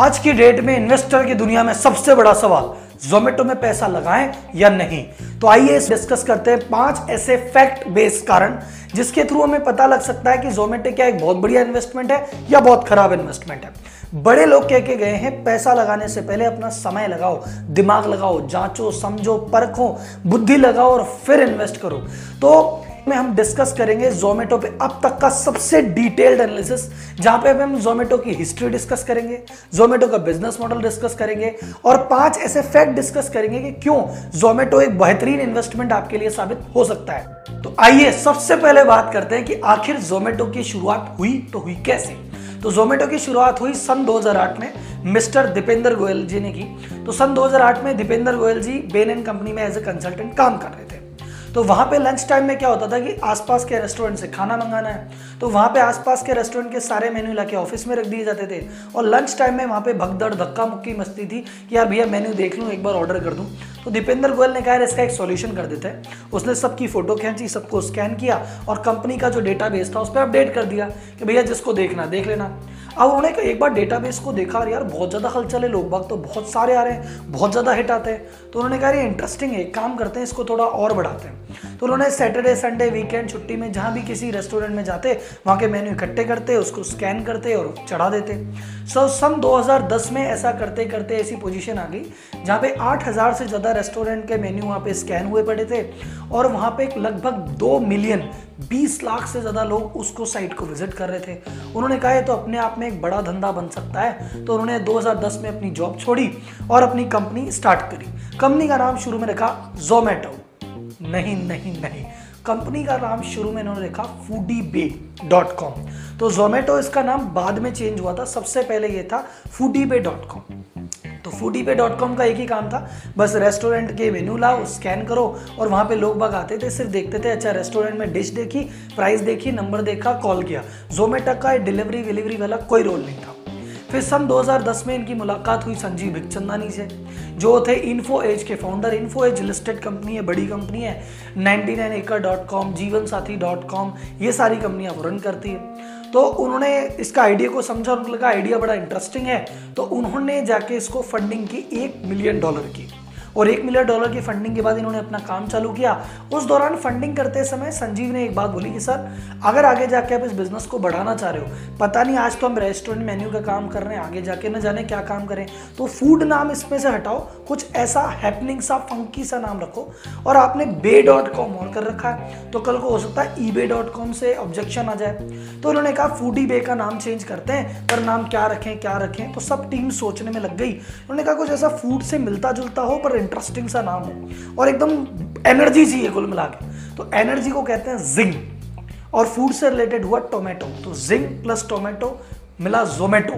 आज की डेट में इन्वेस्टर की दुनिया में सबसे बड़ा सवाल Zomato में पैसा लगाएं या नहीं। तो आइए डिस्कस करते हैं 5 ऐसे फैक्ट बेस्ड कारण जिसके थ्रू हमें पता लग सकता है कि Zomato क्या एक बहुत बढ़िया इन्वेस्टमेंट है या बहुत खराब इन्वेस्टमेंट है। बड़े लोग कह के गए हैं पैसा लगाने से पहले अपना समय लगाओ, दिमाग लगाओ, जांचो, समझो, परखो, बुद्धि लगाओ और फिर इन्वेस्ट करो। तो में हम डिस्कस करेंगे Zomato पे अब तक का सबसे डिटेल्ड एनालिसिस, जहां पे हम Zomato की हिस्ट्री डिस्कस करेंगे, Zomato का बिजनेस मॉडल डिस्कस करेंगे और 5 ऐसे फैक्ट डिस्कस करेंगे कि क्यों Zomato एक बेहतरीन इन्वेस्टमेंट आपके लिए साबित हो सकता है। तो आइए सबसे पहले बात करते हैं कि आखिर Zomato की शुरुआत हुई तो हुई कैसे। तो Zomato की शुरुआत हुई सन 2008 में मिस्टर दीपेंद्र गोयल जी ने की। तो सन 2008 में Deepinder Goyal ji Bain and company में एज ए कंसल्टेंट काम कर रहे थे। तो वहाँ पे लंच टाइम में क्या होता था कि आसपास के रेस्टोरेंट से खाना मंगाना है, तो वहाँ पे आसपास के रेस्टोरेंट के सारे मेन्यू लाके ऑफिस में रख दिए जाते थे और लंच टाइम में वहाँ पे भगदड़ धक्का मुक्की मस्ती थी कि यार भैया मेन्यू देख लूँ, एक बार ऑर्डर कर दूँ। तो दीपेंद्र गोयल ने कहा यार इसका एक सॉल्यूशन कर देते हैं। उसने सबकी फोटो खींची, सबको स्कैन किया और कंपनी का जो डेटाबेस था उस पर अपडेट कर दिया कि भैया जिसको देखना देख लेना। अब उन्होंने एक बार डेटाबेस को देखा और यार बहुत ज़्यादा हलचल है, लोग बाग तो बहुत सारे आ रहे हैं, बहुत ज़्यादा हिट आते हैं। तो उन्होंने कहा ये इंटरेस्टिंग है, एक काम करते हैं इसको थोड़ा और बढ़ाते हैं। तो उन्होंने सैटरडे संडे वीकेंड छुट्टी में जहाँ भी किसी रेस्टोरेंट में जाते वहाँ के मेन्यू इकट्ठे करते, उसको स्कैन करते और चढ़ा देते। सो सन 2010 में ऐसा करते करते ऐसी पोजीशन आ गई जहाँ पे 8,000 से ज़्यादा रेस्टोरेंट के मेन्यू वहाँ पे स्कैन हुए पड़े थे और वहाँ पे लगभग 2,20,00,000 से ज़्यादा लोग उसको साइट को विजिट कर रहे थे। उन्होंने कहा ये तो अपने आप में एक बड़ा धंधा बन सकता है। तो उन्होंने 2010 में अपनी जॉब छोड़ी और अपनी कंपनी स्टार्ट करी। कंपनी का नाम शुरू में रखा Zomato, नहीं, कंपनी का नाम शुरू में इन्होंने रखा foodiebay.com। तो Zomato इसका नाम बाद में चेंज हुआ था, सबसे पहले ये था foodiebay.com। तो foodiebay.com का एक ही काम था, बस रेस्टोरेंट के मेन्यू लाओ, स्कैन करो और वहाँ पे लोग बाग आते थे, सिर्फ देखते थे, अच्छा रेस्टोरेंट में डिश देखी, प्राइस देखी, नंबर देखा, कॉल किया। Zomato का डिलीवरी विलीवरी वाला कोई रोल नहीं था। फिर सन 2010 में इनकी मुलाकात हुई संजीव भिखचंदानी से, जो थे इन्फो एज के founder. Info as listed company है, बड़ी कंपनी है, 99acres.com, Jeevansathi.com ये सारी कंपनियाँ रन करती है। तो उन्होंने इसका आइडिया को समझा, उनको लगा आइडिया बड़ा इंटरेस्टिंग है। तो उन्होंने जाके इसको फंडिंग की $1 मिलियन की और $1 मिलियन की फंडिंग के बाद इन्होंने अपना काम चालू किया। उस दौरान फंडिंग करते समय संजीव ने एक बात बोली कि सर अगर आगे जाके आप इस बिज़नेस को बढ़ाना चाह रहे हो, पता नहीं आज तो हम रेस्टोरेंट मेन्यू का काम कर रहे हैं, आगे जाके न जाने क्या काम करें, तो फूड नाम इसमें से हटाओ, कुछ ऐसा हैपनिंग सा फंकी सा नाम रखो। और आपने bay.com ऑन कर रखा है तो कल को हो सकता है ebay.com से ऑब्जेक्शन आ जाए। तो उन्होंने कहा foodiebay का नाम चेंज करते हैं, पर नाम क्या रखें क्या रखें। तो सब टीम सोचने में लग गई। उन्होंने कहा कुछ ऐसा फूड से मिलता जुलता हो पर इंटरेस्टिंग सा नाम हो और एकदम एनर्जी चाहिए कुल मिला के। तो एनर्जी को कहते हैं जिंग और फूड से रिलेटेड हुआ टोमेटो। तो जिंग प्लस टोमेटो मिला Zomato।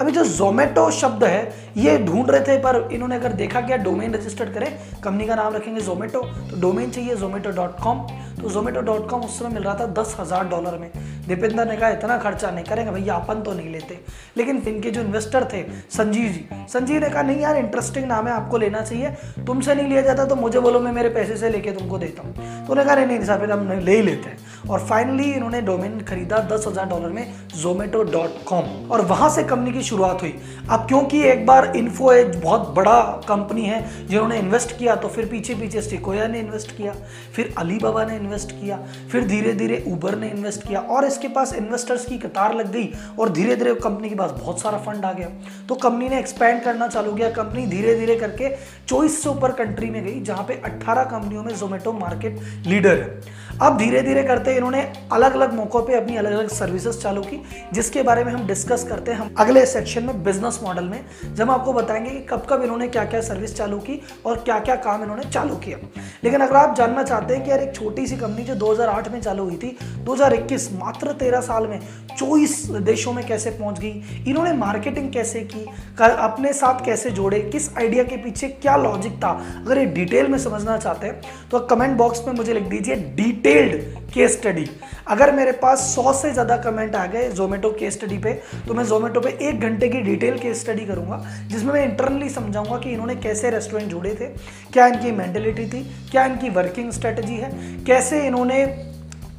अभी जो Zomato शब्द है ये ढूंढ रहे थे, पर इन्होंने अगर देखा कि डोमेन रजिस्टर्ड करें, कंपनी का नाम रखेंगे Zomato, तो डोमेन चाहिए Zomato.com। तो Zomato.com उस समय मिल रहा था $10,000 में। दीपेंद्र ने कहा इतना खर्चा नहीं करेंगे भैया, अपन तो नहीं लेते। लेकिन इनके जो इन्वेस्टर थे संजीव ने कहा नहीं यार इंटरेस्टिंग नाम है, आपको लेना चाहिए, तुमसे नहीं लिया जाता तो मुझे बोलो, मैं मेरे पैसे से लेके तुमको देता हूँ। तो उन्होंने कहा नहीं साहब फिर हम ले ही लेते हैं। और फाइनली इन्होंने डोमेन खरीदा $10,000 में Zomato.com और वहाँ से कंपनी की शुरुआत हुई। अब क्योंकि एक बार इन्फो एज बहुत बड़ा कंपनी है जिन्होंने इन्वेस्ट किया, तो फिर पीछे पीछे Sequoia ने इन्वेस्ट किया, फिर अलीबाबा ने इन्वेस्ट किया, फिर धीरे धीरे Uber ने इन्वेस्ट किया और इसके पास इन्वेस्टर्स की कतार लग गई और धीरे धीरे कंपनी के पास बहुत सारा फंड आ गया। तो कंपनी ने एक्सपैंड करना चालू किया। कंपनी धीरे धीरे करके 24 से ऊपर कंट्री में गई, जहां पे 18 कंपनियों में Zomato मार्केट लीडर है। अब धीरे धीरे करते इन्होंने अलग अलग मौकों पे अपनी अलग अलग सर्विसेज चालू की, जिसके बारे में हम डिस्कस करते हैं हम अगले सेक्शन में बिजनेस मॉडल में, जब आपको बताएंगे कि कब कब इन्होंने क्या क्या सर्विस चालू की और क्या क्या काम इन्होंने चालू किया। लेकिन अगर आप जानना चाहते हैं कि यार एक छोटी सी कंपनी जो 2008 में चालू हुई थी, 2021 मात्र 13 साल में 24 देशों में कैसे पहुंच गई, इन्होंने मार्केटिंग कैसे की, अपने साथ कैसे जोड़े, किस आइडिया के पीछे क्या लॉजिक था, अगर ये डिटेल में समझना चाहते हैं तो कमेंट बॉक्स में मुझे लिख दीजिए डिटेल्ड केस स्टडी। अगर मेरे पास 100 से ज़्यादा कमेंट आ गए Zomato केस स्टडी पे, तो मैं Zomato पे 1 घंटे की डिटेल केस स्टडी करूंगा, जिसमें मैं इंटरनली समझाऊंगा कि इन्होंने कैसे रेस्टोरेंट जोड़े थे, क्या इनकी मेंटेलिटी थी, क्या इनकी वर्किंग स्ट्रेटजी है, कैसे इन्होंने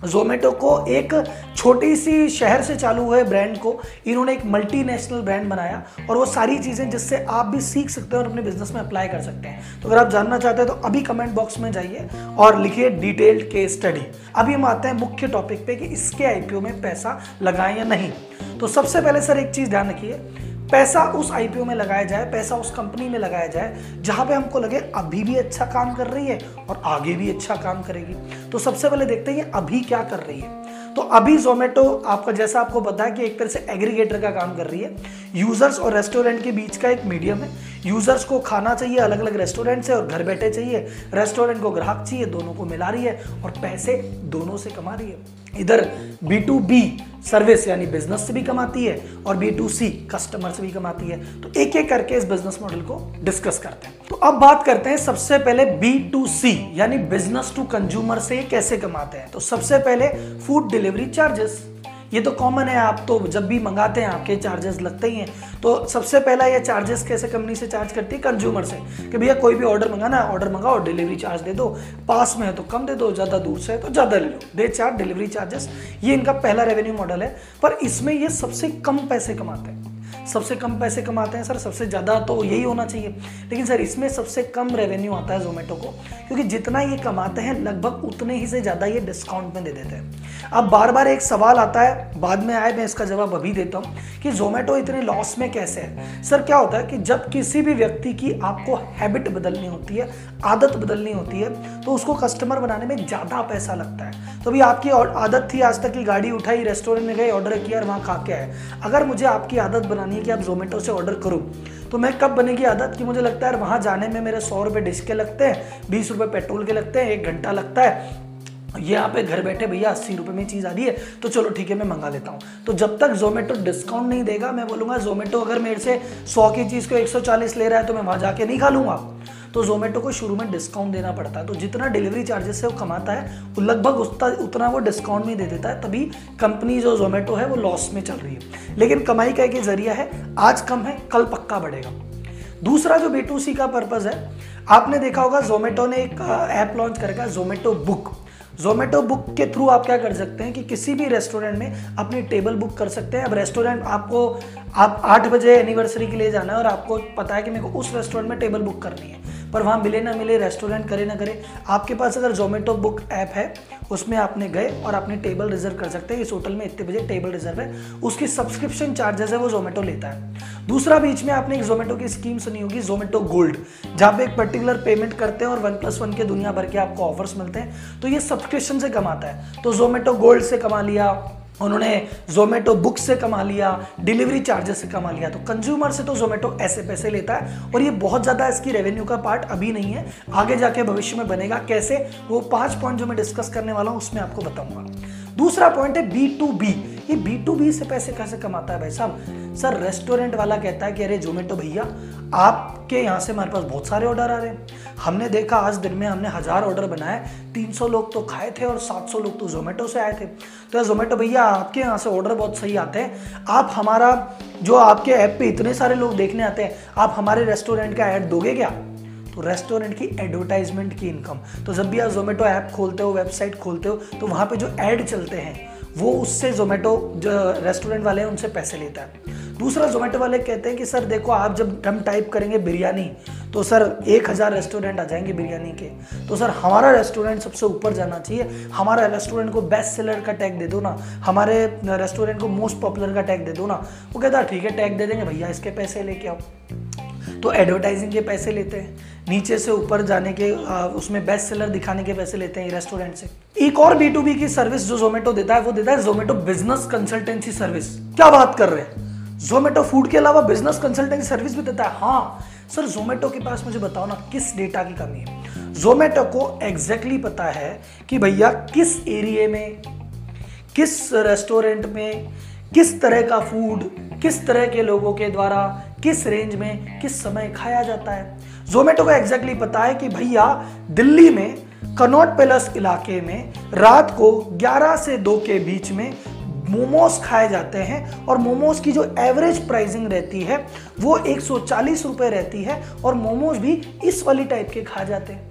ज़ोमैटो को एक छोटी सी शहर से चालू हुए ब्रांड को इन्होंने एक मल्टीनेशनल ब्रांड बनाया, और वो सारी चीज़ें जिससे आप भी सीख सकते हैं और अपने बिजनेस में अप्लाई कर सकते हैं। तो अगर आप जानना चाहते हैं तो अभी कमेंट बॉक्स में जाइए और लिखिए डिटेल्ड केस स्टडी। अभी हम आते हैं मुख्य टॉपिक पे कि इसके आईपीओ में पैसा लगाएं या नहीं। तो सबसे पहले सर एक चीज़ ध्यान रखिए, पैसा उस आईपीओ में लगाया जाए, पैसा उस कंपनी में लगाया जाए जहाँ पे हमको लगे अभी भी अच्छा काम कर रही है और आगे भी अच्छा काम करेगी। तो सबसे पहले देखते हैं अभी क्या कर रही है। तो अभी ज़ोमैटो आपका, जैसा आपको पता है कि एक तरह से एग्रीगेटर का काम कर रही है, यूज़र्स और रेस्टोरेंट के बीच का एक मीडियम है। यूज़र्स को खाना चाहिए अलग अलग रेस्टोरेंट से और घर बैठे चाहिए, रेस्टोरेंट को ग्राहक चाहिए, दोनों को मिला रही है और पैसे दोनों से कमा रही है। इधर B2B सर्विस यानी बिजनेस से भी कमाती है और B2C कस्टमर से भी कमाती है। तो एक एक करके इस बिजनेस मॉडल को डिस्कस करते हैं। तो अब बात करते हैं सबसे पहले B2C यानी बिजनेस टू कंज्यूमर से कैसे कमाते हैं। तो सबसे पहले फूड डिलीवरी चार्जेस, ये तो कॉमन है, आप तो जब भी मंगाते हैं आपके चार्जेस लगते ही हैं। तो सबसे पहला ये चार्जेस कैसे कंपनी से चार्ज करती है कंज्यूमर से, कि भैया कोई भी ऑर्डर मंगाना है, ऑर्डर मंगाओ, डिलीवरी चार्ज दे दो, पास में है तो कम दे दो, ज़्यादा दूर से है तो ज़्यादा ले लो, दे चार्ज डिलीवरी चार्जेस। ये इनका पहला रेवेन्यू मॉडल है, पर इसमें ये सबसे कम पैसे कमाते हैं। सबसे कम पैसे कमाते हैं सर, सबसे ज़्यादा तो यही होना चाहिए, लेकिन सर इसमें सबसे कम रेवेन्यू आता है ज़ोमैटो को, क्योंकि जितना ये कमाते हैं लगभग उतने ही से ज़्यादा ये डिस्काउंट में दे देते हैं। अब बार बार एक सवाल आता है, बाद में आए मैं इसका जवाब अभी देता हूँ, कि ज़ोमैटो इतने लॉस में कैसे है। सर क्या होता है कि जब किसी भी व्यक्ति की आपको हैबिट बदलनी होती है, आदत बदलनी होती है, तो उसको कस्टमर बनाने में ज़्यादा पैसा लगता है। तो भी आपकी आदत थी आज तक कि गाड़ी उठाई, रेस्टोरेंट में गए, ऑर्डर किया और वहाँ खा के आए। अगर मुझे आपकी आदत बनानी है कि आप ज़ोमैटो से ऑर्डर करो, तो मैं कब बनेगी आदत कि मुझे लगता है यार वहाँ जाने में मेरे 100 रुपये डिश के लगते हैं, 20 रुपये पेट्रोल के लगते हैं, 1 घंटा लगता है, ये यहाँ पे घर बैठे भैया 80 रुपये में चीज़ आ रही है तो चलो ठीक है मैं मंगा लेता हूँ। तो जब तक ज़ोमैटो डिस्काउंट नहीं देगा, मैं बोलूँगा ज़ोमैटो अगर मेरे से 100 की चीज़ को 140 ले रहा है तो मैं वहाँ जाके नहीं खा लूँगा। तो ज़ोमैटो को शुरू में डिस्काउंट देना पड़ता है। तो जितना डिलीवरी चार्जेस से वो कमाता है वो लगभग उतना वो डिस्काउंट में दे देता है, तभी कंपनी जो ज़ोमैटो है वो लॉस में चल रही है। लेकिन कमाई का एक जरिया है, आज कम है कल पक्का बढ़ेगा। दूसरा जो B2C का पर्पज़ है, आपने देखा होगा ज़ोमैटो ने एक ऐप लॉन्च करके ज़ोमैटो बुक। ज़ोमैटो बुक के थ्रू आप क्या कर सकते हैं कि किसी भी रेस्टोरेंट में अपनी टेबल बुक कर सकते हैं। अब रेस्टोरेंट आप 8 बजे एनिवर्सरी के लिए जाना है और आपको पता है कि मेरे को उस रेस्टोरेंट में टेबल बुक करनी है, पर वहाँ मिले ना मिले, रेस्टोरेंट करे ना करे, आपके पास अगर ज़ोमैटो बुक ऐप है उसमें आपने गए और अपनी टेबल रिजर्व कर सकते हैं, इस होटल में इतने बजे टेबल रिजर्व है। उसकी सब्सक्रिप्शन चार्जेस है वो ज़ोमैटो लेता है। दूसरा, बीच में आपने एक ज़ोमैटो की स्कीम सुनी होगी ज़ोमैटो गोल्ड, जहाँ पे एक पर्टिकुलर पेमेंट करते हैं और 1+1 के दुनिया भर के आपको ऑफर्स मिलते हैं। तो ये सब्सक्रिप्शन से कमाता है। तो ज़ोमैटो गोल्ड से कमा लिया उन्होंने, ज़ोमैटो बुक से कमा लिया, डिलीवरी चार्जेस से कमा लिया। तो कंज्यूमर से तो ज़ोमैटो ऐसे पैसे लेता है और ये बहुत ज़्यादा, इसकी रेवेन्यू का पार्ट अभी नहीं है, आगे जाके भविष्य में बनेगा। कैसे, वो 5 पॉइंट जो मैं डिस्कस करने वाला हूँ उसमें आपको बताऊँगा। दूसरा पॉइंट है B2B। ये B2B से पैसे कैसे कमाता है भाई साहब? सर रेस्टोरेंट वाला कहता है कि अरे ज़ोमैटो भैया आपके यहाँ से हमारे पास बहुत सारे ऑर्डर आ रहे हैं, हमने देखा आज दिन में हमने 1000 ऑर्डर बनाए, 300 लोग तो खाए थे और 700 लोग तो ज़ोमैटो से आए थे। तो ज़ोमैटो भैया आपके यहाँ से ऑर्डर बहुत सही आते हैं, आप हमारा जो आपके ऐप पर इतने सारे लोग देखने आते हैं, आप हमारे रेस्टोरेंट का ऐड दोगे क्या? तो रेस्टोरेंट की एडवर्टाइजमेंट की इनकम। तो जब भी आप ज़ोमैटो ऐप खोलते हो, वेबसाइट खोलते हो, तो वहाँ पे जो ऐड चलते हैं वो उससे ज़ोमैटो जो रेस्टोरेंट वाले हैं उनसे पैसे लेता है। दूसरा, ज़ोमैटो वाले कहते हैं कि सर देखो आप जब हम टाइप करेंगे बिरयानी तो सर 1000 रेस्टोरेंट आ जाएंगे बिरयानी के, तो सर हमारा रेस्टोरेंट सबसे ऊपर जाना चाहिए, हमारा रेस्टोरेंट को बेस्ट सेलर का टैग दे दो ना, हमारे रेस्टोरेंट को मोस्ट पॉपुलर का टैग दे दो ना। वो कहता है ठीक है टैग दे देंगे भैया, इसके पैसे लेके आओ। तो एडवर्टाइजिंग के पैसे लेते हैं, नीचे से ऊपर जाने के उसमें बेस्ट सेलर दिखाने के पैसे लेते हैं रेस्टोरेंट से। एक और B2B की सर्विस जो ज़ोमैटो देता है वो देता है ज़ोमैटो बिजनेस कंसल्टेंसी सर्विस। क्या बात कर रहे हैं, ज़ोमैटो फूड के अलावा बिजनेस कंसल्टेंसी सर्विस भी देता है। हाँ सर, ज़ोमैटो के पास मुझे बताओ ना किस डेटा की कमी है। ज़ोमैटो को एग्जैक्टली पता है कि भैया किस एरिए में, किस रेस्टोरेंट में, किस तरह का फूड, किस तरह के लोगों के द्वारा, किस रेंज में, किस समय खाया जाता है। ज़ोमैटो को एग्जैक्टली पता है कि भैया दिल्ली में कनॉट पैलेस इलाके में रात को 11 से 2 के बीच में मोमोज खाए जाते हैं और मोमोज की जो एवरेज प्राइसिंग रहती है वो 140 रुपये रहती है और मोमोज भी इस वाली टाइप के खाए जाते हैं।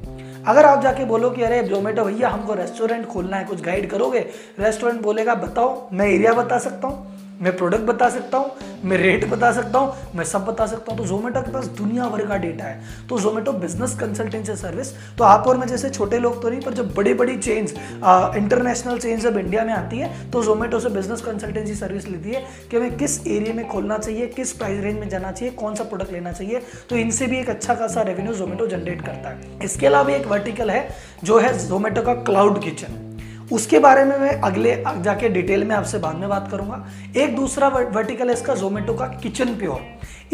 अगर आप जाके बोलो कि अरे ज़ोमैटो भैया हमको रेस्टोरेंट खोलना है, कुछ गाइड करोगे, रेस्टोरेंट बोलेगा बताओ, मैं एरिया बता सकता हूँ, मैं प्रोडक्ट बता सकता हूँ, मैं रेट बता सकता हूँ, मैं सब बता सकता हूँ। तो ज़ोमैटो के पास दुनिया भर का डेटा है। तो ज़ोमैटो बिजनेस कंसल्टेंसी सर्विस, तो आप और मैं जैसे छोटे लोग तो नहीं, पर जब बड़ी बड़ी चेन्स, इंटरनेशनल चेन्स जब इंडिया में आती है तो ज़ोमैटो से बिजनेस कंसल्टेंसी सर्विस लेती है कि हमें किस एरिया में खोलना चाहिए, किस प्राइस रेंज में जाना चाहिए, कौन सा प्रोडक्ट लेना चाहिए। तो इनसे भी एक अच्छा खासा रेवेन्यू ज़ोमैटो जनरेट करता है। इसके अलावा एक वर्टिकल है जो है ज़ोमैटो का क्लाउड किचन, उसके बारे में मैं अगले जाके डिटेल में आपसे बाद में बात करूंगा। एक दूसरा वर्टिकल है इसका ज़ोमैटो का किचन प्योर,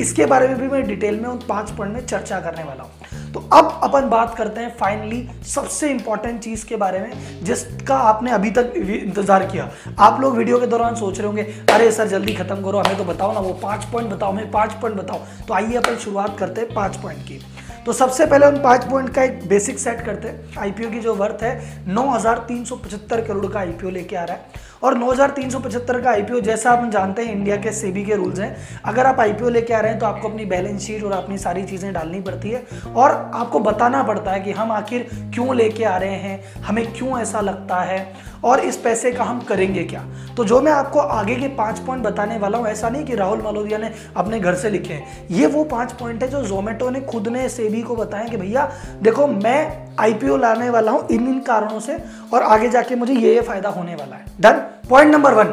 इसके बारे में भी मैं डिटेल में उन 5 पॉइंट में चर्चा करने वाला हूं। तो अब अपन बात करते हैं फाइनली सबसे इंपॉर्टेंट चीज़ के बारे में जिसका आपने अभी तक इंतजार किया। आप लोग वीडियो के दौरान सोच रहे होंगे अरे सर जल्दी खत्म करो, हमें तो बताओ ना वो 5 पॉइंट बताओ, हमें 5 पॉइंट बताओ। तो आइए अपन शुरुआत करते हैं 5 पॉइंट की। तो सबसे पहले उन 5 पॉइंट का एक बेसिक सेट करते हैं। आईपीओ की जो वर्थ है 9,375 करोड़ का आईपीओ लेके आ रहा है, और 9,375 का आईपीओ जैसा आप जानते हैं इंडिया के सेबी के रूल्स हैं, अगर आप आईपीओ लेके आ रहे हैं तो आपको अपनी बैलेंस शीट और अपनी सारी चीज़ें डालनी पड़ती है और आपको बताना पड़ता है कि हम आखिर क्यों लेके आ रहे हैं, हमें क्यों ऐसा लगता है और इस पैसे का हम करेंगे क्या। तो जो मैं आपको आगे के 5 पॉइंट बताने वाला हूँ, ऐसा नहीं कि राहुल मालोदिया ने अपने घर से लिखे हैं, ये वो 5 पॉइंट है जो ज़ोमैटो ने खुद ने सेबी को बताया कि भैया देखो मैं आईपीओ लाने वाला हूँ इन कारणों से और आगे जाके मुझे ये फायदा होने वाला है। डन। पॉइंट नंबर 1,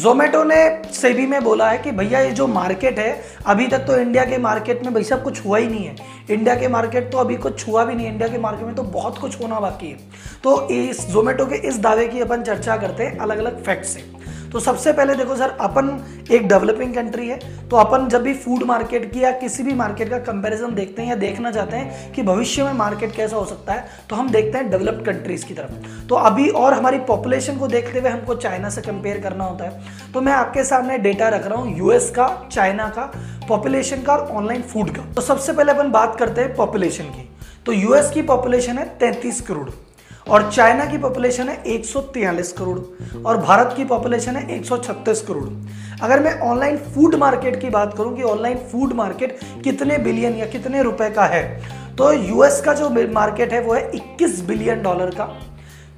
ज़ोमैटो ने सेबी में बोला है कि भैया ये जो मार्केट है अभी तक तो इंडिया के मार्केट में भाई साहब कुछ हुआ ही नहीं है, इंडिया के मार्केट तो अभी कुछ हुआ भी नहीं, इंडिया के मार्केट में तो बहुत कुछ होना बाकी है। तो इस ज़ोमैटो के इस दावे की अपन चर्चा करते हैं अलग अलग फैक्ट से। तो सबसे पहले देखो सर, अपन एक डेवलपिंग कंट्री है, तो अपन जब भी फूड मार्केट की या किसी भी मार्केट का कंपैरिजन देखते हैं या देखना चाहते हैं कि भविष्य में मार्केट कैसा हो सकता है, तो हम देखते हैं डेवलप्ड कंट्रीज़ की तरफ। तो अभी और हमारी पॉपुलेशन को देखते हुए हमको चाइना से कंपेयर करना होता है। तो मैं आपके सामने डेटा रख रहा हूँ यूएस का, चाइना का, पॉपुलेशन का और ऑनलाइन फूड का। तो सबसे पहले अपन बात करते हैं पॉपुलेशन की। तो यूएस की पॉपुलेशन है 33 करोड़ और चाइना की पॉपुलेशन है 143 करोड़ और भारत की पॉपुलेशन है 136 करोड़। अगर मैं ऑनलाइन फूड मार्केट की बात करूं कि ऑनलाइन फूड मार्केट कितने बिलियन या कितने रुपए का है, तो यूएस का जो मार्केट है वो है $21 बिलियन का,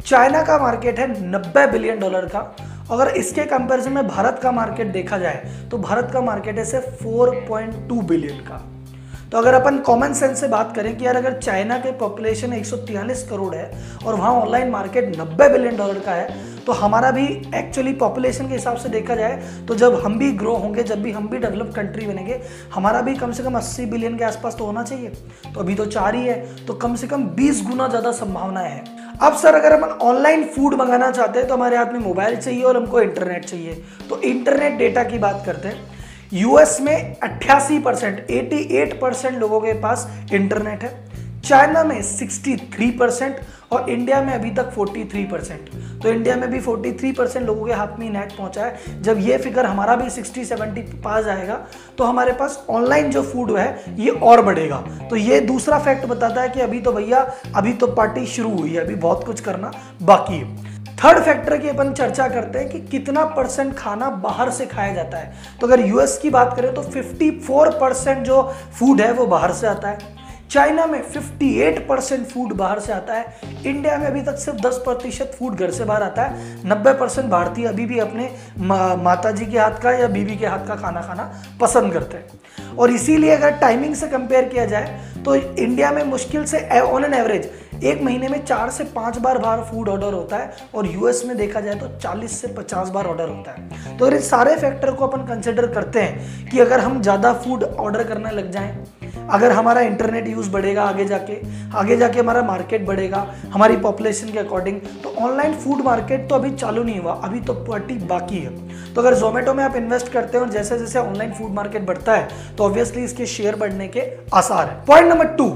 चाइना का मार्केट है $90 बिलियन का। अगर इसके कंपेरिजन में भारत का मार्केट देखा जाए तो भारत का मार्केट है सिर्फ 4.2 बिलियन का। तो अगर अपन कॉमन सेंस से बात करें कि यार अगर चाइना के पॉपुलेशन 143 करोड़ है और वहाँ ऑनलाइन मार्केट $90 बिलियन का है, तो हमारा भी एक्चुअली पॉपुलेशन के हिसाब से देखा जाए तो जब हम भी ग्रो होंगे, जब भी हम भी डेवलप कंट्री बनेंगे, हमारा भी कम से कम 80 बिलियन के आसपास तो होना चाहिए। तो अभी तो 4 ही है, तो कम से कम 20 गुना ज़्यादा संभावनाएं हैं। अब सर अगर हम ऑनलाइन फूड मंगाना चाहते हैं तो हमारे हाथ में मोबाइल चाहिए और हमको इंटरनेट चाहिए। तो इंटरनेट डेटा की बात करते हैं। यूएस में 88% लोगों के पास इंटरनेट है, चाइना में 63% और इंडिया में अभी तक 43%। तो इंडिया में भी 43% लोगों के हाथ में नेट पहुंचा है। जब ये फिगर हमारा भी 60-70 पास जाएगा तो हमारे पास ऑनलाइन जो फूड है ये और बढ़ेगा। तो ये दूसरा फैक्ट बताता है कि अभी तो भैया अभी तो पार्टी शुरू हुई है, अभी बहुत कुछ करना बाकी है। थर्ड फैक्टर की अपन चर्चा करते हैं कि कितना परसेंट खाना बाहर से खाया जाता है। तो अगर यूएस की बात करें तो 54% जो फूड है वो बाहर से आता है, चाइना में 58% फूड बाहर से आता है, इंडिया में अभी तक सिर्फ 10% फूड घर से बाहर आता है, 90% भारतीय अभी भी अपने माताजी के हाथ का या बीवी के हाथ का खाना खाना पसंद करते हैं। और इसीलिए अगर टाइमिंग से कंपेयर किया जाए तो इंडिया में मुश्किल से ऑन एन एवरेज एक महीने में 4 से 5 बार बाहर फूड ऑर्डर होता है और यूएस में देखा जाए तो 40 से 50 बार ऑर्डर होता है। तो अगर इन सारे फैक्टर को अपन कंसिडर करते हैं कि अगर हम ज़्यादा फूड ऑर्डर करने लग जाएं, अगर हमारा इंटरनेट यूज़ बढ़ेगा, आगे जाके हमारा मार्केट बढ़ेगा हमारी पॉपुलेशन के अकॉर्डिंग, तो ऑनलाइन फूड मार्केट तो अभी चालू नहीं हुआ, अभी तो पार्टी बाकी है। तो अगर ज़ोमैटो में आप इन्वेस्ट करते हैं और जैसे जैसे ऑनलाइन फूड मार्केट बढ़ता है तो ऑब्वियसली इसके शेयर बढ़ने के आसार है। पॉइंट नंबर 2,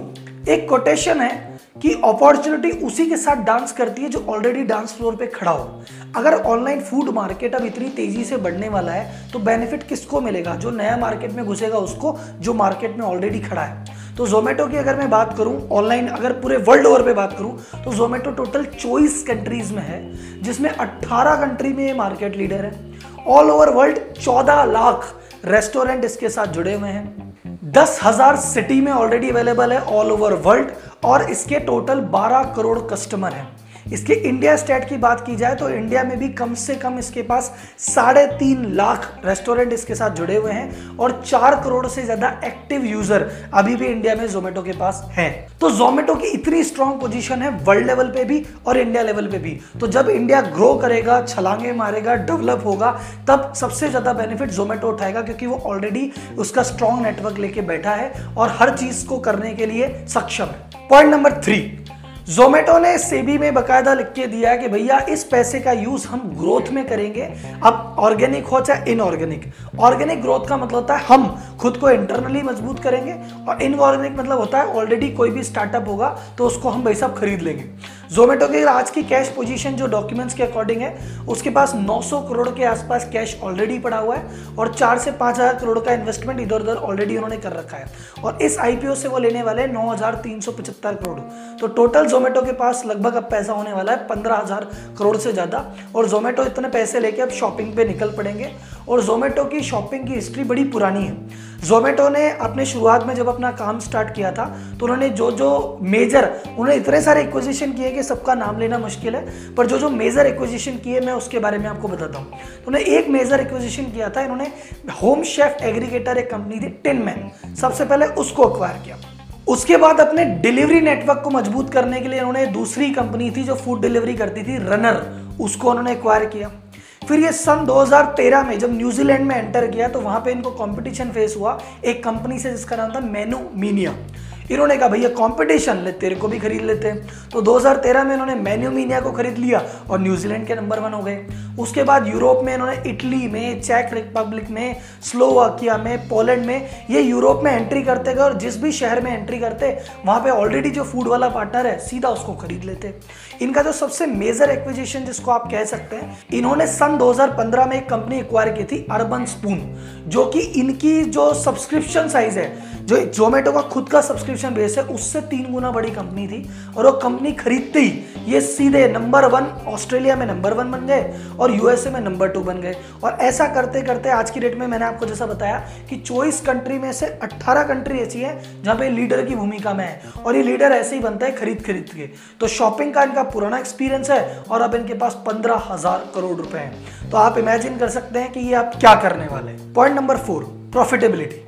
एक कोटेशन है कि अपॉर्चुनिटी उसी के साथ डांस करती है जो ऑलरेडी डांस फ्लोर पे खड़ा हो। अगर ऑनलाइन फूड मार्केट अब इतनी तेजी से बढ़ने वाला है तो बेनिफिट किसको मिलेगा? जो नया मार्केट में घुसेगा उसको, जो मार्केट में ऑलरेडी खड़ा है। तो ज़ोमैटो की अगर मैं बात करूं ऑनलाइन, अगर पूरे वर्ल्ड ओवर पे बात करूं तो ज़ोमैटो टोटल 24 कंट्रीज़ में है, जिसमें 18 कंट्री में ये मार्केट लीडर है। All over world 14 lakh restaurant इसके साथ जुड़े हुए हैं, 10,000 सिटी में ऑलरेडी अवेलेबल है ऑल ओवर वर्ल्ड और इसके टोटल 12 करोड़ कस्टमर हैं। इसके इंडिया स्टेट की बात की जाए तो इंडिया में भी कम से कम इसके पास 3.5 लाख रेस्टोरेंट इसके साथ जुड़े हुए हैं और 4 करोड़ से ज़्यादा एक्टिव यूज़र अभी भी इंडिया में Zomato के पास हैं। तो Zomato की इतनी स्ट्रॉन्ग पोजीशन है वर्ल्ड लेवल पे भी और इंडिया लेवल पे भी। तो जब इंडिया ग्रो करेगा, छलांगे मारेगा, डेवलप होगा, तब सबसे ज़्यादा बेनिफिट Zomato उठाएगा, क्योंकि वो ऑलरेडी उसका स्ट्रॉन्ग नेटवर्क लेके बैठा है और हर चीज़ को करने के लिए सक्षम है। पॉइंट नंबर 3, Zomato ने सेबी में बकायदा लिख के दिया है कि भैया इस पैसे का यूज हम ग्रोथ में करेंगे। अब ऑर्गेनिक हो चाहे इनऑर्गेनिक। ऑर्गेनिक ग्रोथ का मतलब होता है हम खुद को इंटरनली मजबूत करेंगे, और इनऑर्गेनिक मतलब होता है ऑलरेडी कोई भी स्टार्टअप होगा तो उसको हम भाई साहब खरीद लेंगे। Zomato की आज की कैश पोजीशन जो डॉक्यूमेंट्स के अकॉर्डिंग है, उसके पास 900 करोड़ के आसपास कैश ऑलरेडी पड़ा हुआ है और 4 से 5 हज़ार करोड़ का इन्वेस्टमेंट इधर उधर ऑलरेडी उन्होंने कर रखा है, और इस IPO से वो लेने वाले 9,375 करोड़। तो टोटल Zomato के पास लगभग अब पैसा होने वाला है 15,000 करोड़ से ज़्यादा, और Zomato इतने पैसे लेके अब शॉपिंग पे निकल पड़ेंगे। और Zomato की शॉपिंग की हिस्ट्री बड़ी पुरानी है। Zomato ने अपने शुरुआत में जब अपना काम स्टार्ट किया था तो उन्होंने उन्होंने इतने सारे एक्विजिशन किए कि सबका नाम लेना मुश्किल है, पर जो जो मेजर एक्विजिशन किए मैं उसके बारे में आपको बताता हूँ। तो उन्होंने एक मेजर एक्विजिशन किया था, इन्होंने होम शेफ एग्रीगेटर एक कंपनी थी टिन मैन, सबसे पहले उसको एक्वायर किया। उसके बाद अपने डिलीवरी नेटवर्क को मजबूत करने के लिए उन्होंने दूसरी कंपनी थी जो फूड डिलीवरी करती थी रनर, उसको उन्होंने एक्वायर किया। फिर ये सन 2013 में जब न्यूजीलैंड में एंटर किया तो वहाँ पे इनको कंपटीशन फेस हुआ एक कंपनी से जिसका नाम था मेनू मीनिया। इन्होंने कहा भैया कंपटीशन ले, तेरे को भी खरीद लेते हैं। तो 2013 में इन्होंने मेन्यू मीनिया को खरीद लिया और न्यूजीलैंड के नंबर 1 हो गए। उसके बाद यूरोप में इन्होंने इटली में, चेक रिपब्लिक में, स्लोवाकिया में, पोलैंड में, ये यूरोप में एंट्री करते गए और जिस भी शहर में एंट्री करते वहाँ पे ऑलरेडी जो फूड वाला पार्टनर है सीधा उसको खरीद लेते। इनका जो सबसे मेजर एक्विजिशन जिसको आप कह सकते हैं, इन्होंने सन 2015 में एक कंपनी एक्वायर की थी अर्बन स्पून, जो कि इनकी जो सब्सक्रिप्शन साइज है, जो Zomato का खुद का सब्सक्रिप्शन बेस है, उससे 3 गुना बड़ी कंपनी थी और वो कंपनी खरीदते ही ये सीधे नंबर 1 ऑस्ट्रेलिया में नंबर 1 बन गए और USA में नंबर 2 बन गए। और ऐसा करते करते आज की डेट में मैंने आपको जैसा बताया कि 24 कंट्री में से 18 कंट्री ऐसी हैं जहाँ पे लीडर की भूमिका में है, और ये लीडर ऐसे ही बनता है खरीद के। तो शॉपिंग का इनका पुराना एक्सपीरियंस है और अब इनके पास 15,000 करोड़ रुपए हैं। तो आप इमेजिन कर सकते हैं कि ये आप क्या करने वाले हैं। Point number 4, profitability.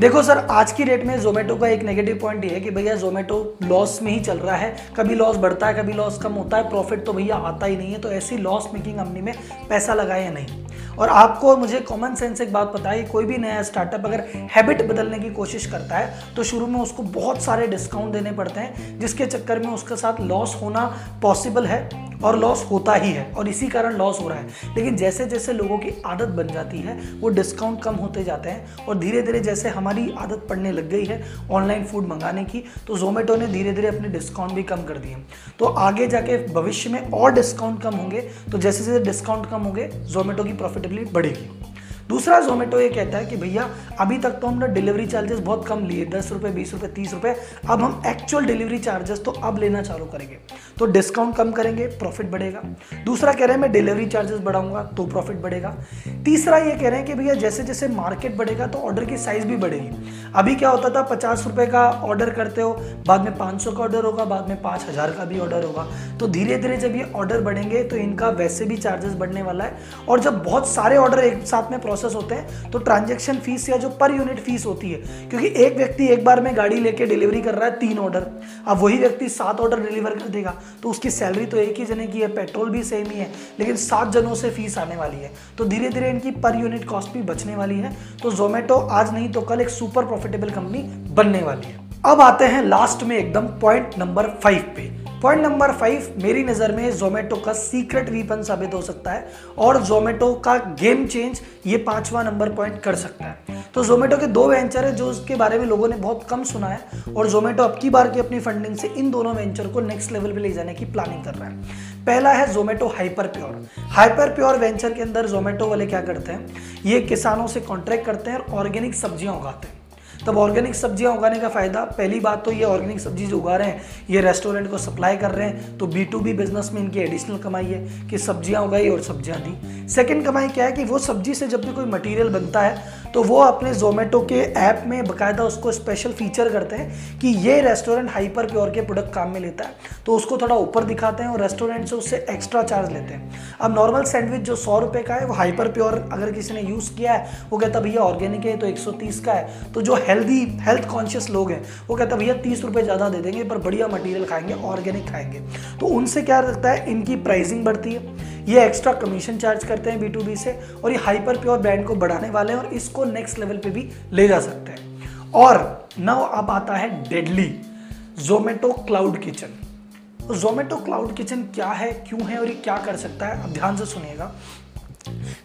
देखो सर, आज की डेट में Zomato का एक नेगेटिव पॉइंट ये है कि भैया Zomato लॉस में ही चल रहा है, कभी लॉस बढ़ता है कभी लॉस कम होता है, प्रॉफिट तो भैया आता ही नहीं है। तो ऐसी लॉस मेकिंग कंपनी में पैसा लगाए या नहीं? और आपको मुझे कॉमन सेंस एक बात पता है, कोई भी नया स्टार्टअप अगर हैबिट बदलने की कोशिश करता है तो शुरू में उसको बहुत सारे डिस्काउंट देने पड़ते हैं, जिसके चक्कर में उसके साथ लॉस होना पॉसिबल है और लॉस होता ही है और इसी कारण लॉस हो रहा है। लेकिन जैसे जैसे लोगों की आदत बन जाती है वो डिस्काउंट कम होते जाते हैं, और धीरे धीरे जैसे हमारी आदत पड़ने लग गई है ऑनलाइन फूड मंगाने की, तो Zomato ने धीरे धीरे अपने डिस्काउंट भी कम कर दिए। तो आगे जाके भविष्य में और डिस्काउंट कम होंगे, तो जैसे जैसे डिस्काउंट कम होंगे Zomato की प्रॉफिटेबिलिटी बढ़ेगी। दूसरा, Zomato ये कहता है कि भैया अभी तक तो हमने डिलीवरी चार्जेस बहुत कम लिए, 10 रुपये 20 रुपये 30 रुपये, अब हम एक्चुअल डिलीवरी चार्जेस तो अब लेना चालू करेंगे, तो डिस्काउंट कम करेंगे प्रॉफिट बढ़ेगा। दूसरा कह रहे हैं मैं डिलीवरी चार्जेस बढ़ाऊंगा तो प्रॉफिट बढ़ेगा। तीसरा ये कह रहे हैं कि भैया जैसे जैसे मार्केट बढ़ेगा तो ऑर्डर की साइज़ भी बढ़ेगी। अभी क्या होता था, 50 रुपये का ऑर्डर करते हो, बाद में 500 का ऑर्डर होगा, बाद में 5,000 का भी ऑर्डर होगा। तो धीरे धीरे जब ये ऑर्डर बढ़ेंगे तो इनका वैसे भी चार्जेस बढ़ने वाला है, और जब बहुत सारे ऑर्डर एक साथ में प्रोसेस होते हैं तो ट्रांजैक्शन फीस या जो पर यूनिट फीस होती है, क्योंकि एक व्यक्ति एक बार में गाड़ी लेके डिलीवरी कर रहा है 3 ऑर्डर, अब वही व्यक्ति 7 ऑर्डर डिलीवर कर देगा तो उसकी सैलरी तो एक ही जने की है, पेट्रोल भी सेम ही है, लेकिन 7 जनों से फीस आने वाली है। तो धीरे धीरे इनकी पर यूनिट कॉस्ट भी बचने वाली है। तो Zomato आज नहीं तो कल एक सुपर प्रॉफिटेबल कंपनी बनने वाली है। अब आते हैं लास्ट में एकदम पॉइंट नंबर 5 पे। पॉइंट नंबर 5 मेरी नज़र में Zomato का सीक्रेट वीपन साबित हो सकता है और Zomato का गेम चेंज ये 5वां नंबर पॉइंट कर सकता है। तो Zomato के 2 वेंचर हैं जो उसके बारे में लोगों ने बहुत कम सुना है, और Zomato अब की बार की अपनी फंडिंग से इन दोनों वेंचर को नेक्स्ट लेवल पे ले जाने की प्लानिंग कर रहा है। पहला है Zomato हाइपरप्योर। हाइपरप्योर वेंचर के अंदर Zomato वाले क्या करते हैं, ये किसानों से कॉन्ट्रैक्ट करते हैं और ऑर्गेनिक सब्जियाँ उगाते हैं। तब ऑर्गेनिक सब्जियां उगाने का फ़ायदा, पहली बात तो ये ऑर्गेनिक सब्जी जो उगा रहे हैं ये रेस्टोरेंट को सप्लाई कर रहे हैं, तो B2B बिजनेस में इनकी एडिशनल कमाई है कि सब्जियां उगाई और सब्जियां दी। सेकंड कमाई क्या है कि वो सब्जी से जब भी कोई मटेरियल बनता है तो वो अपने जोमेटो के ऐप में बकायदा उसको स्पेशल फीचर करते हैं कि ये रेस्टोरेंट हाइपरप्योर के प्रोडक्ट काम में लेता है, तो उसको थोड़ा ऊपर दिखाते हैं और रेस्टोरेंट से उससे एक्स्ट्रा चार्ज लेते हैं। अब नॉर्मल सैंडविच जो 100 रुपये का है वो हाइपरप्योर अगर किसी ने यूज़ किया है वो कहता भैया ऑर्गेनिक है तो 130 का है, तो जो हेल्थ कॉन्शियस लोग हैं वो कहता भैया 30 रुपये ज़्यादा दे देंगे पर बढ़िया मटेरियल खाएंगे, ऑर्गेनिक खाएंगे। तो उनसे क्या लगता है, इनकी प्राइसिंग बढ़ती है, ये एक्स्ट्रा कमीशन चार्ज करते हैं B2B से और ये हाइपर प्योर ब्रांड को बढ़ाने वाले हैं और इसको नेक्स्ट लेवल पे भी ले जा सकते हैं। और नाउ अब आता है डेडली जोमेटो क्लाउड किचन। तो जोमेटो क्लाउड किचन क्या है, क्यों है और ये क्या कर सकता है, अब ध्यान से सुनिएगा।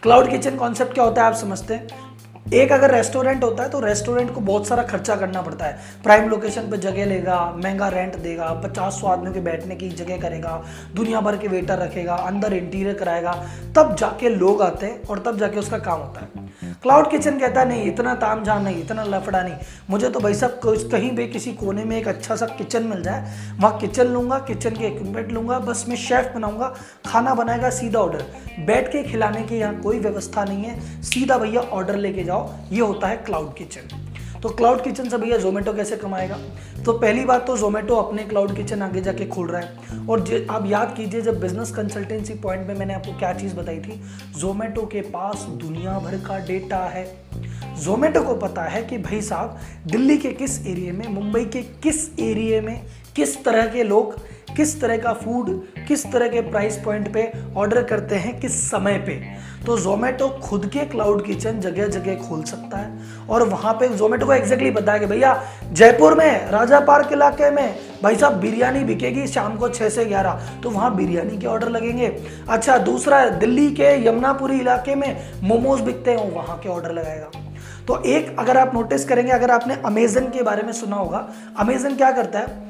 क्लाउड किचन कॉन्सेप्ट क्या होता है आप समझते हैं, एक अगर रेस्टोरेंट होता है तो रेस्टोरेंट को बहुत सारा खर्चा करना पड़ता है, प्राइम लोकेशन पर जगह लेगा, महंगा रेंट देगा, 50-100 आदमियों के बैठने की जगह करेगा, दुनिया भर के वेटर रखेगा, अंदर इंटीरियर कराएगा, तब जाके लोग आते हैं और तब जाके उसका काम होता है। क्लाउड किचन कहता है नहीं, इतना तामझाम नहीं, इतना लफड़ा नहीं, मुझे तो भाई साहब कहीं भी किसी कोने में एक अच्छा सा किचन मिल जाए, वहाँ किचन लूँगा, किचन के इक्विपमेंट लूँगा, बस मैं शेफ़ बनाऊँगा, खाना बनाएगा, सीधा ऑर्डर, बैठ के खिलाने की यहाँ कोई व्यवस्था नहीं है, सीधा भैया ऑर्डर लेके जाओ, ये होता है क्लाउड किचन। तो क्लाउड किचन से भैया जोमेटो कैसे कमाएगा, तो पहली बात तो जोमेटो अपने क्लाउड किचन आगे जाके खोल रहा है। और आप याद कीजिए जब बिजनेस कंसल्टेंसी पॉइंट में मैंने आपको क्या चीज़ बताई थी, जोमेटो के पास दुनिया भर का डेटा है, जोमेटो को पता है कि भाई साहब दिल्ली के किस एरिए में, मुंबई के किस एरिए में किस तरह के लोग, किस तरह का फूड, किस तरह के प्राइस पॉइंट पे ऑर्डर करते हैं, किस समय पे। तो जोमेटो खुद के क्लाउड किचन जगह जगह खोल सकता है और वहाँ पे जोमेटो को एग्जैक्टली पता है कि भैया जयपुर में राजा पार्क इलाके में भाई साहब बिरयानी बिकेगी शाम को 6 से 11, तो वहाँ बिरयानी के ऑर्डर लगेंगे। अच्छा दूसरा, दिल्ली के यमुनापुरी इलाके में मोमोज बिकते हैं, वहाँ के ऑर्डर लगाएगा। तो एक अगर आप नोटिस करेंगे, अगर आपने अमेजन के बारे में सुना होगा, अमेजन क्या करता है,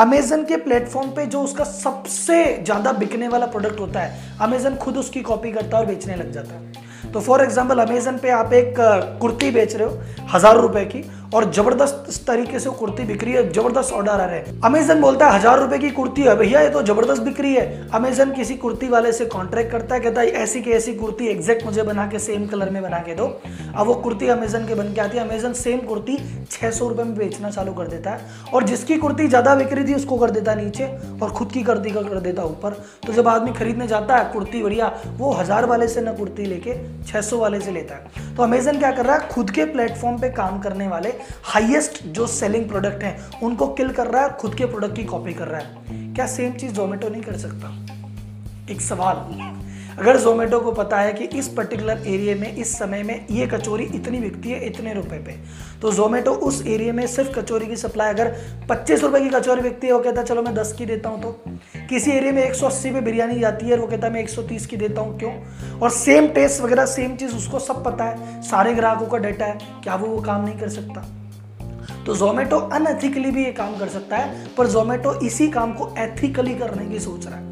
अमेजन के प्लेटफॉर्म पे जो उसका सबसे ज़्यादा बिकने वाला प्रोडक्ट होता है अमेजन खुद उसकी कॉपी करता है और बेचने लग जाता है। तो फॉर एग्जांपल अमेजन पे आप एक कुर्ती बेच रहे हो 1000 रुपए की और ज़बरदस्त इस तरीके से कुर्ती बिक रही है, ज़बरदस्त ऑर्डर आ रहे हैं, अमेजन बोलता है 1000 रुपए की कुर्ती है भैया ये तो ज़बरदस्त बिक रही है। अमेजन किसी कुर्ती वाले से कॉन्ट्रैक्ट करता है, कहता है ऐसी के ऐसी कुर्ती एग्जैक्ट मुझे बना के सेम कलर में बना के दो। अब वो कुर्ती अमेजन के बन के आती है, अमेजन सेम कुर्ती 600 रुपये में बेचना चालू कर देता है और जिसकी कुर्ती ज़्यादा बिक रही थी उसको कर देता नीचे और खुद की कुर्ती का कर देता ऊपर। तो जब आदमी खरीदने जाता है कुर्ती बढ़िया, वो 1000 वाले से ना कुर्ती लेके 600 वाले से लेता है। तो अमेजन क्या कर रहा है, खुद के प्लेटफॉर्म पे काम करने वाले हाईएस्ट जो सेलिंग प्रोडक्ट हैं उनको किल कर रहा है, खुद के प्रोडक्ट की कॉपी कर रहा है। क्या सेम चीज जोमेटो नहीं कर सकता? एक सवाल, अगर जोमेटो को पता है कि इस पर्टिकुलर एरिया में इस समय में ये कचौरी इतनी बिकती है इतने रुपए पे, तो जोमेटो उस एरिया में सिर्फ कचौरी की सप्लाई, अगर 25 रुपए की कचौरी बिकती है वो कहता है चलो मैं 10 की देता हूँ। तो किसी एरिया में 180 पे बिरयानी जाती है वो कहता है मैं 130 की देता हूँ, क्यों? और सेम टेस्ट वगैरह सेम चीज़ उसको सब पता है, सारे ग्राहकों का डाटा है, क्या वो काम नहीं कर सकता? तो जोमेटो अनएथिकली भी ये काम कर सकता है, पर जोमेटो इसी काम को एथिकली करने की सोच रहा है।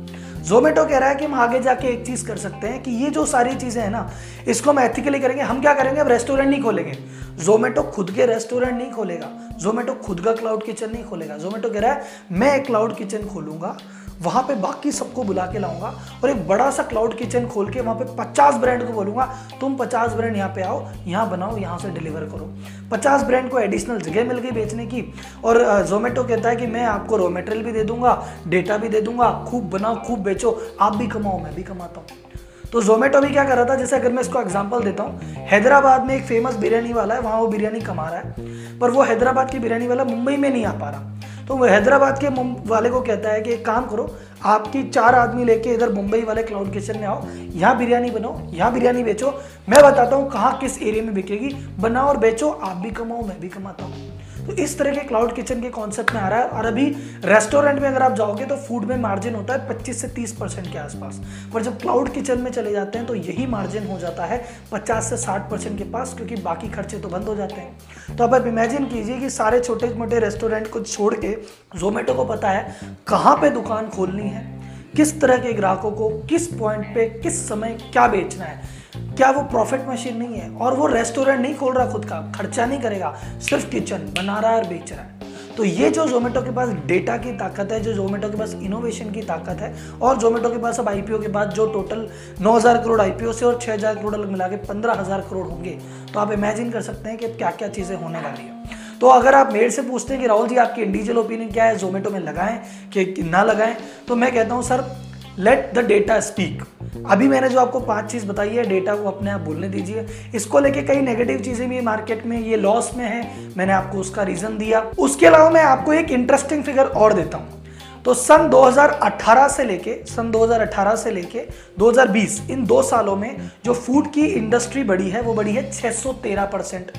जोमेटो कह रहा है कि हम आगे जाके एक चीज़ कर सकते हैं कि ये जो सारी चीज़ें हैं ना इसको हम एथिकली करेंगे। हम क्या करेंगे, अब रेस्टोरेंट नहीं खोलेंगे, जोमेटो खुद के रेस्टोरेंट नहीं खोलेगा, जोमेटो खुद का क्लाउड किचन नहीं खोलेगा। जोमेटो कह रहा है मैं एक क्लाउड किचन खोलूँगा, वहाँ पे बाकी सबको बुला के लाऊंगा और एक बड़ा सा क्लाउड किचन खोल के वहाँ पे 50 ब्रांड को बोलूँगा तुम 50 ब्रांड यहाँ पे आओ, यहाँ बनाओ, यहाँ से डिलीवर करो। 50 ब्रांड को एडिशनल जगह मिल गई बेचने की। और जोमेटो कहता है कि मैं आपको रॉ मटेरियल भी दे दूँगा, डेटा भी दे दूँगा, खूब बनाओ, खूब बेचो, आप भी कमाओ, मैं भी कमाता हूँ। तो जोमेटो भी क्या कर रहा था, जैसे अगर मैं इसको एग्जांपल देता हूँ, हैदराबाद में एक फेमस बिरयानी वाला है, वहाँ वो बिरयानी कमा रहा है, पर वो हैदराबाद की बिरयानी वाला मुंबई में नहीं आ पा रहा। तो वो हैदराबाद के वाले को कहता है कि एक काम करो, आपकी 4 आदमी लेके इधर मुंबई वाले क्लाउड किचन में आओ, यहाँ बिरयानी बनाओ, यहाँ बिरयानी बेचो, मैं बताता हूँ कहाँ किस एरिया में बिकेगी, बनाओ और बेचो, आप भी कमाओ, मैं भी कमाता हूँ। तो इस तरह के क्लाउड किचन के कॉन्सेप्ट में आ रहा है। और अभी रेस्टोरेंट में अगर आप जाओगे तो फूड में मार्जिन होता है 25 से 30% के आसपास, पर जब क्लाउड किचन में चले जाते हैं तो यही मार्जिन हो जाता है 50 से 60% के पास, क्योंकि बाकी खर्चे तो बंद हो जाते हैं। तो अब आप इमेजिन कीजिए कि सारे छोटे मोटे रेस्टोरेंट को छोड़ के जोमेटो को पता है कहाँ पर दुकान खोलनी है, किस तरह के ग्राहकों को किस पॉइंट पे किस समय क्या बेचना है। क्या वो प्रॉफिट मशीन नहीं है? और वो रेस्टोरेंट नहीं खोल रहा, खुद का खर्चा नहीं करेगा, सिर्फ किचन बना रहा है और बेच रहा है। तो ये जो जोमेटो के पास डेटा की ताकत है, जो जोमेटो के पास इनोवेशन की ताकत है, और जोमेटो के पास अब आईपीओ के बाद जो टोटल 9000 करोड़ आईपीओ से और 6000 करोड़ मिला के 15000 करोड़ होंगे, तो आप इमेजिन कर सकते हैं कि क्या क्या चीज़ें होने वाली हैं। तो अगर आप मेरे से पूछते हैं कि राहुल जी आपकी इंडिविजुअल ओपिनियन क्या है, जोमेटो में लगाएं कि ना लगाएं, तो मैं कहता हूं sir let the data speak. अभी मैंने जो आपको 5 चीज़ बताई है, डेटा को अपने आप बोलने दीजिए। इसको लेके कई नेगेटिव चीज़ें भी मार्केट में, ये लॉस में है, मैंने आपको उसका रीज़न दिया। उसके अलावा मैं आपको एक इंटरेस्टिंग फिगर और देता हूँ। तो सन 2018 से लेके 2020, इन 2 सालों में जो फूड की इंडस्ट्री बढ़ी है वो बढ़ी है 613%,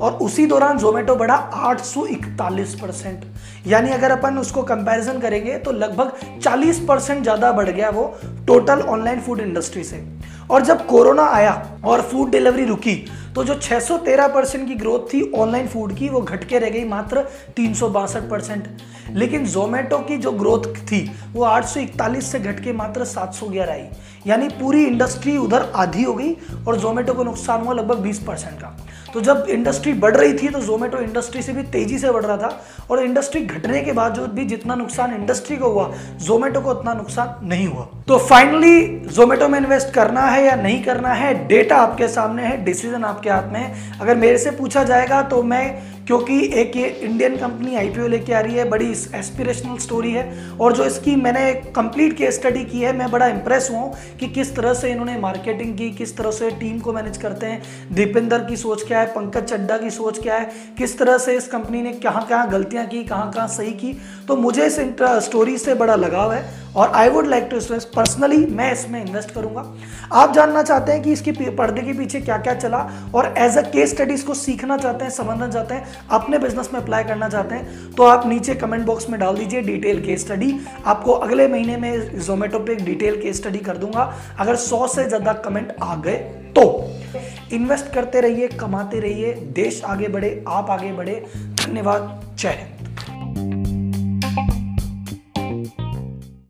और उसी दौरान जोमेटो बढ़ा 841%। यानी अगर अपन उसको कंपैरिजन करेंगे तो लगभग 40% ज़्यादा बढ़ गया वो टोटल ऑनलाइन फूड इंडस्ट्री से। और जब कोरोना आया और फूड डिलीवरी रुकी तो जो 613% की ग्रोथ थी ऑनलाइन फूड की, वो घट के रह गई मात्र 362%। लेकिन जोमेटो की जो ग्रोथ थी वो 841 से घट के मात्र 711 आई, यानी पूरी इंडस्ट्री उधर आधी हो गई और जोमेटो को नुकसान हुआ लगभग 20% का। तो जब इंडस्ट्री बढ़ रही थी तो जोमेटो इंडस्ट्री से भी तेज़ी से बढ़ रहा था, और इंडस्ट्री घटने के बाद जो भी जितना नुकसान इंडस्ट्री को हुआ, जोमेटो को उतना नुकसान नहीं हुआ। तो फाइनली जोमेटो में इन्वेस्ट करना है या नहीं करना है, डेटा आपके सामने है, डिसीजन आपके हाथ में है। अगर मेरे से पूछा जाएगा तो मैं, क्योंकि एक ये इंडियन कंपनी आईपीओ लेके आ रही है, बड़ी एस्पिरेशनल स्टोरी है, और जो इसकी मैंने कंप्लीट केस स्टडी की है, मैं बड़ा इंप्रेस हुआ कि किस तरह से इन्होंने मार्केटिंग की, किस तरह से टीम को मैनेज करते हैं, दीपेंद्र की सोच क्या है, पंकज चड्डा की सोच क्या है, किस तरह से इस कंपनी ने कहाँ कहाँ गलतियाँ की, कहाँ कहाँ सही की। तो मुझे इस स्टोरी से बड़ा लगाव है और I would like to invest personally, मैं इसमें इन्वेस्ट करूंगा। आप जानना चाहते हैं कि इसके पर्दे के पीछे क्या क्या चला, और एज अ केस स्टडीज को सीखना चाहते हैं, समझना चाहते हैं, अपने बिजनेस में अप्लाई करना चाहते हैं, तो आप नीचे कमेंट बॉक्स में डाल दीजिए डिटेल केस स्टडी। आपको अगले महीने में जोमेटो पे एक डिटेल केस स्टडी कर दूंगा, अगर 100 से ज़्यादा कमेंट आ गए तो। इन्वेस्ट करते रहिए, कमाते रहिए, देश आगे बढ़े, आप आगे बढ़े। धन्यवाद, जय हिंद।